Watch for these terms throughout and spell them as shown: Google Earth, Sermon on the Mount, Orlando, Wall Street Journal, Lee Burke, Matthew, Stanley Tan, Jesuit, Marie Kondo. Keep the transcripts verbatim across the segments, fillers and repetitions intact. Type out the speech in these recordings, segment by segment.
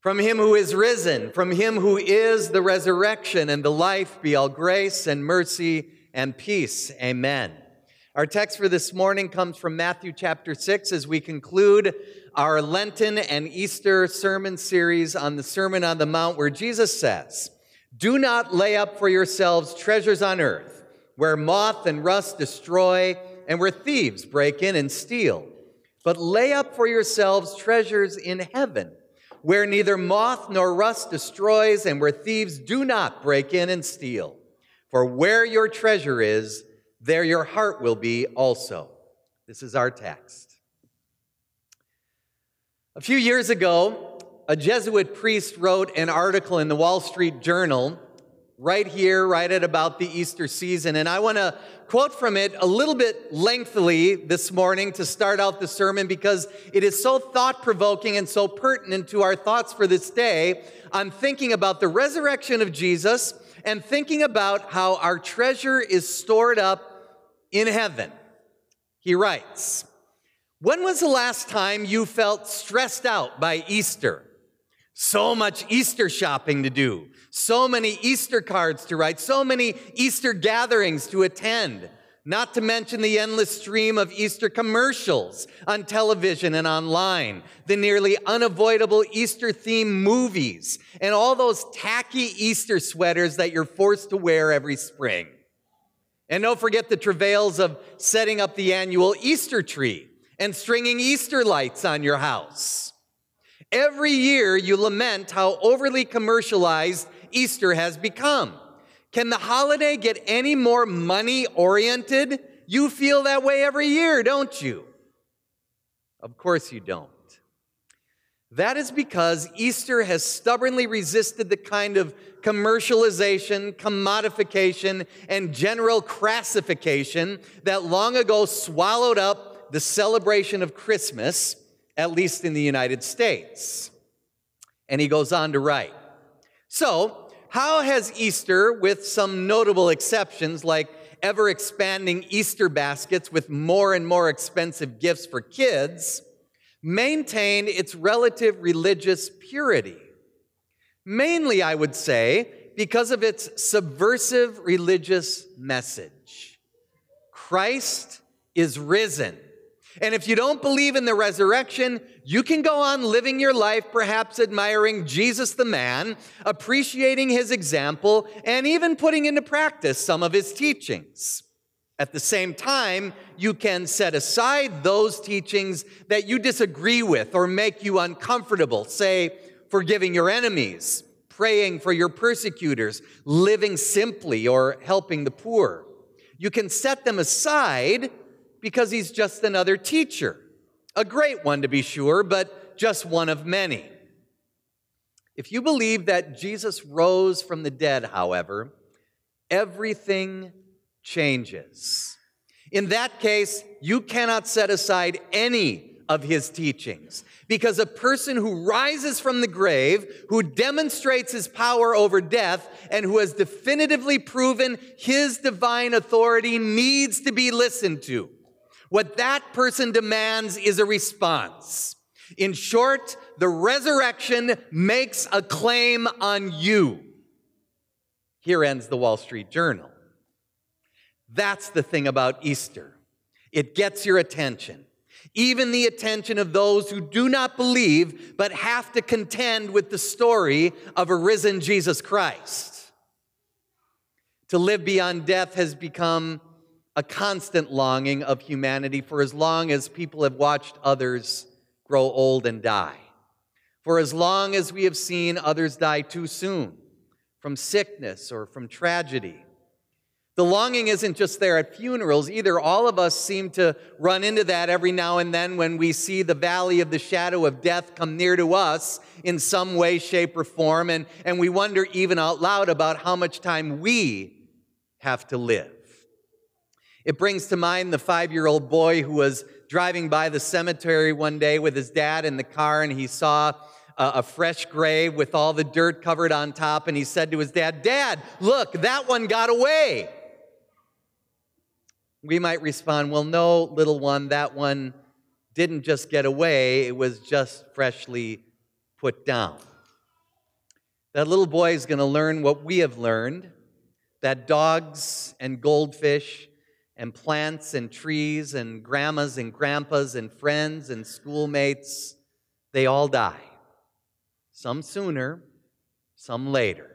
From him who is risen, from him who is the resurrection and the life, be all grace and mercy and peace. Amen. Our text for this morning comes from Matthew chapter six as we conclude our Lenten and Easter sermon series on the Sermon on the Mount, where Jesus says, "Do not lay up for yourselves treasures on earth, where moth and rust destroy and where thieves break in and steal, but lay up for yourselves treasures in heaven, where neither moth nor rust destroys and where thieves do not break in and steal. For where your treasure is, there your heart will be also." This is our text. A few years ago, a Jesuit priest wrote an article in the Wall Street Journal right here, right at about the Easter season, and I want to quote from it a little bit lengthily this morning to start out the sermon because it is so thought-provoking and so pertinent to our thoughts for this day. I'm thinking about the resurrection of Jesus and thinking about how our treasure is stored up in heaven. He writes, "When was the last time you felt stressed out by Easter? So much Easter shopping to do, so many Easter cards to write, so many Easter gatherings to attend, not to mention the endless stream of Easter commercials on television and online, the nearly unavoidable Easter-themed movies, and all those tacky Easter sweaters that you're forced to wear every spring. And don't forget the travails of setting up the annual Easter tree and stringing Easter lights on your house. Every year you lament how overly commercialized Easter has become. Can the holiday get any more money-oriented? You feel that way every year, don't you?" Of course you don't. That is because Easter has stubbornly resisted the kind of commercialization, commodification, and general crassification that long ago swallowed up the celebration of Christmas, at least in the United States. And he goes on to write, "So, how has Easter, with some notable exceptions like ever-expanding Easter baskets with more and more expensive gifts for kids, maintained its relative religious purity? Mainly, I would say, because of its subversive religious message. Christ is risen. And if you don't believe in the resurrection, you can go on living your life, perhaps admiring Jesus the man, appreciating his example, and even putting into practice some of his teachings. At the same time, you can set aside those teachings that you disagree with or make you uncomfortable, say, forgiving your enemies, praying for your persecutors, living simply, or helping the poor. You can set them aside because he's just another teacher, a great one to be sure, but just one of many. If you believe that Jesus rose from the dead, however, everything changes. In that case, you cannot set aside any of his teachings, because a person who rises from the grave, who demonstrates his power over death, and who has definitively proven his divine authority needs to be listened to. What that person demands is a response. In short, the resurrection makes a claim on you." Here ends the Wall Street Journal. That's the thing about Easter. It gets your attention, even the attention of those who do not believe but have to contend with the story of a risen Jesus Christ. To live beyond death has become a constant longing of humanity for as long as people have watched others grow old and die, for as long as we have seen others die too soon, from sickness or from tragedy. The longing isn't just there at funerals either. All of us seem to run into that every now and then when we see the valley of the shadow of death come near to us in some way, shape, or form, and, and we wonder even out loud about how much time we have to live. It brings to mind the five-year-old boy who was driving by the cemetery one day with his dad in the car, and he saw a, a fresh grave with all the dirt covered on top, and he said to his dad, "Dad, look, that one got away." We might respond, "Well, no, little one, that one didn't just get away. It was just freshly put down." That little boy is going to learn what we have learned, that dogs and goldfish and plants and trees and grandmas and grandpas and friends and schoolmates, they all die. Some sooner, some later.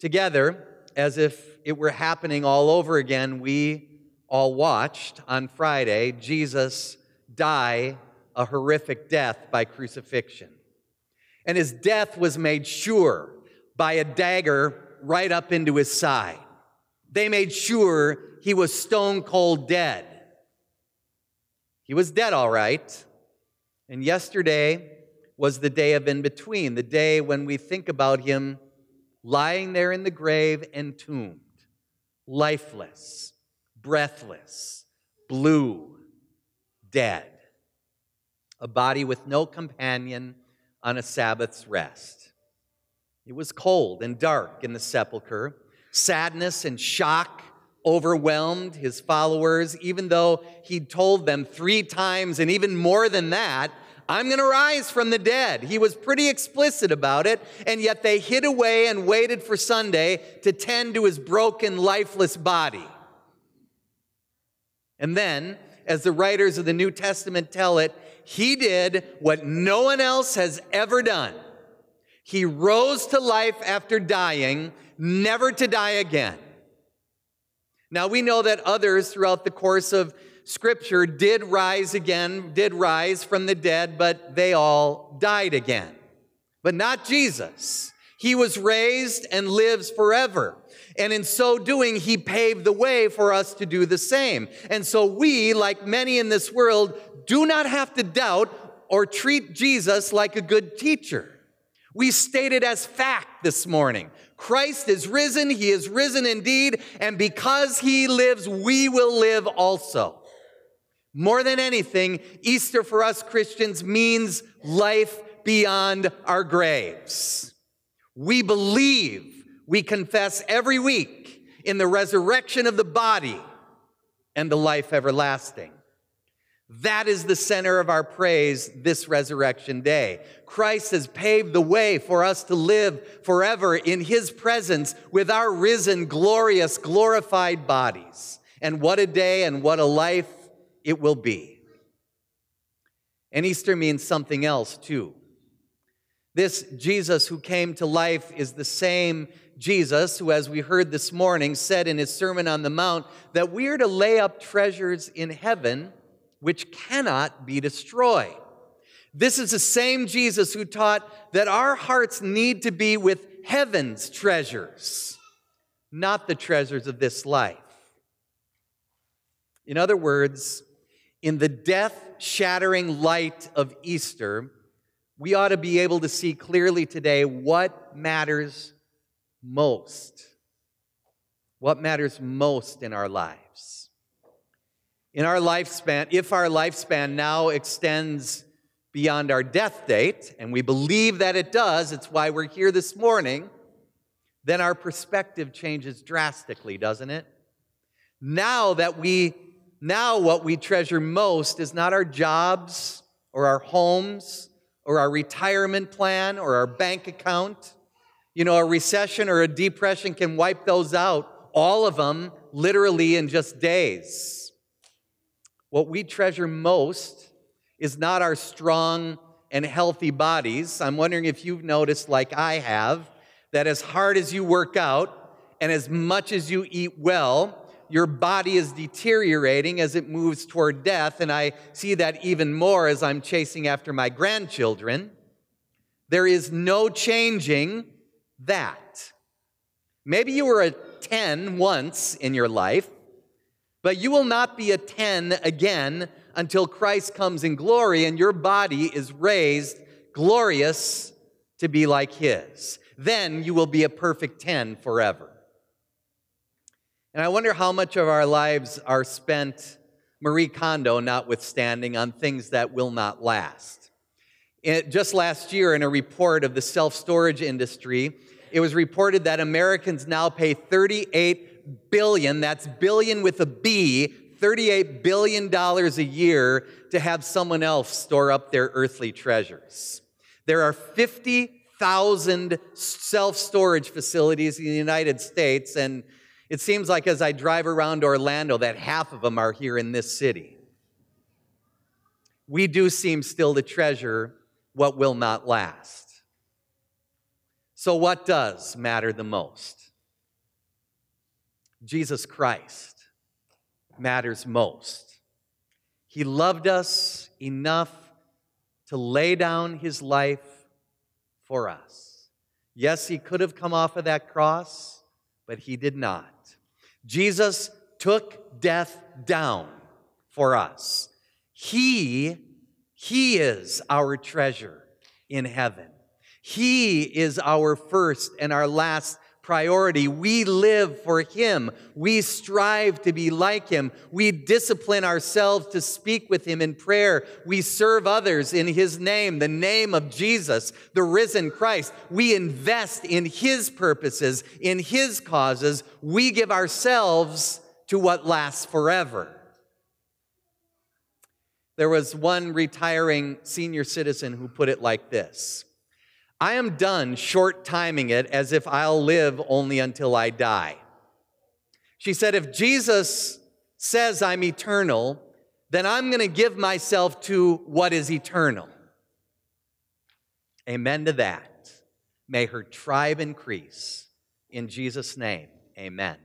Together, as if it were happening all over again, we all watched on Friday Jesus die a horrific death by crucifixion. And his death was made sure by a dagger right up into his side. They made sure he was stone cold dead. He was dead, all right. And yesterday was the day of in between, the day when we think about him lying there in the grave, entombed, lifeless, breathless, blue, dead, a body with no companion on a Sabbath's rest. It was cold and dark in the sepulcher. Sadness and shock overwhelmed his followers, even though he'd told them three times and even more than that, I'm going to rise from the dead. He was pretty explicit about it, and yet they hid away and waited for Sunday to tend to his broken, lifeless body. And then, as the writers of the New Testament tell it, he did what no one else has ever done. He rose to life after dying, never to die again. Now, we know that others throughout the course of Scripture did rise again, did rise from the dead, but they all died again. But not Jesus. He was raised and lives forever. And in so doing, he paved the way for us to do the same. And so we, like many in this world, do not have to doubt or treat Jesus like a good teacher. We state it as fact this morning. Christ is risen, he is risen indeed, and because he lives, we will live also. More than anything, Easter for us Christians means life beyond our graves. We believe, we confess every week in the resurrection of the body and the life everlasting. That is the center of our praise this resurrection day. Christ has paved the way for us to live forever in his presence with our risen, glorious, glorified bodies. And what a day and what a life it will be. And Easter means something else too. This Jesus who came to life is the same Jesus who, as we heard this morning, said in his Sermon on the Mount that we are to lay up treasures in heaven which cannot be destroyed. This is the same Jesus who taught that our hearts need to be with heaven's treasures, not the treasures of this life. In other words, in the death-shattering light of Easter, we ought to be able to see clearly today what matters most. What matters most in our lives. In our lifespan, if our lifespan now extends beyond our death date, and we believe that it does, it's why we're here this morning, then our perspective changes drastically, doesn't it? Now that we Now what we treasure most is not our jobs or our homes or our retirement plan or our bank account. You know, a recession or a depression can wipe those out, all of them, literally in just days. What we treasure most is not our strong and healthy bodies. I'm wondering if you've noticed, like I have, that as hard as you work out and as much as you eat well, your body is deteriorating as it moves toward death, and I see that even more as I'm chasing after my grandchildren. There is no changing that. Maybe you were a ten once in your life, but you will not be a ten again until Christ comes in glory and your body is raised glorious to be like his. Then you will be a perfect ten forever. And I wonder how much of our lives are spent, Marie Kondo notwithstanding, on things that will not last. It, just last year, in a report of the self-storage industry, it was reported that Americans now pay thirty-eight billion dollars, that's billion with a B, thirty-eight billion dollars a year to have someone else store up their earthly treasures. There are fifty thousand self-storage facilities in the United States, and it seems like as I drive around Orlando that half of them are here in this city. We do seem still to treasure what will not last. So what does matter the most? Jesus Christ matters most. He loved us enough to lay down his life for us. Yes, he could have come off of that cross, but he did not. Jesus took death down for us. He, he is our treasure in heaven. He is our first and our last priority. We live for him. We strive to be like him. We discipline ourselves to speak with him in prayer. We serve others in his name, the name of Jesus, the risen Christ. We invest in his purposes, in his causes. We give ourselves to what lasts forever. There was one retiring senior citizen who put it like this: I am done short-timing it as if I'll live only until I die. She said, if Jesus says I'm eternal, then I'm going to give myself to what is eternal. Amen to that. May her tribe increase. In Jesus' name, amen.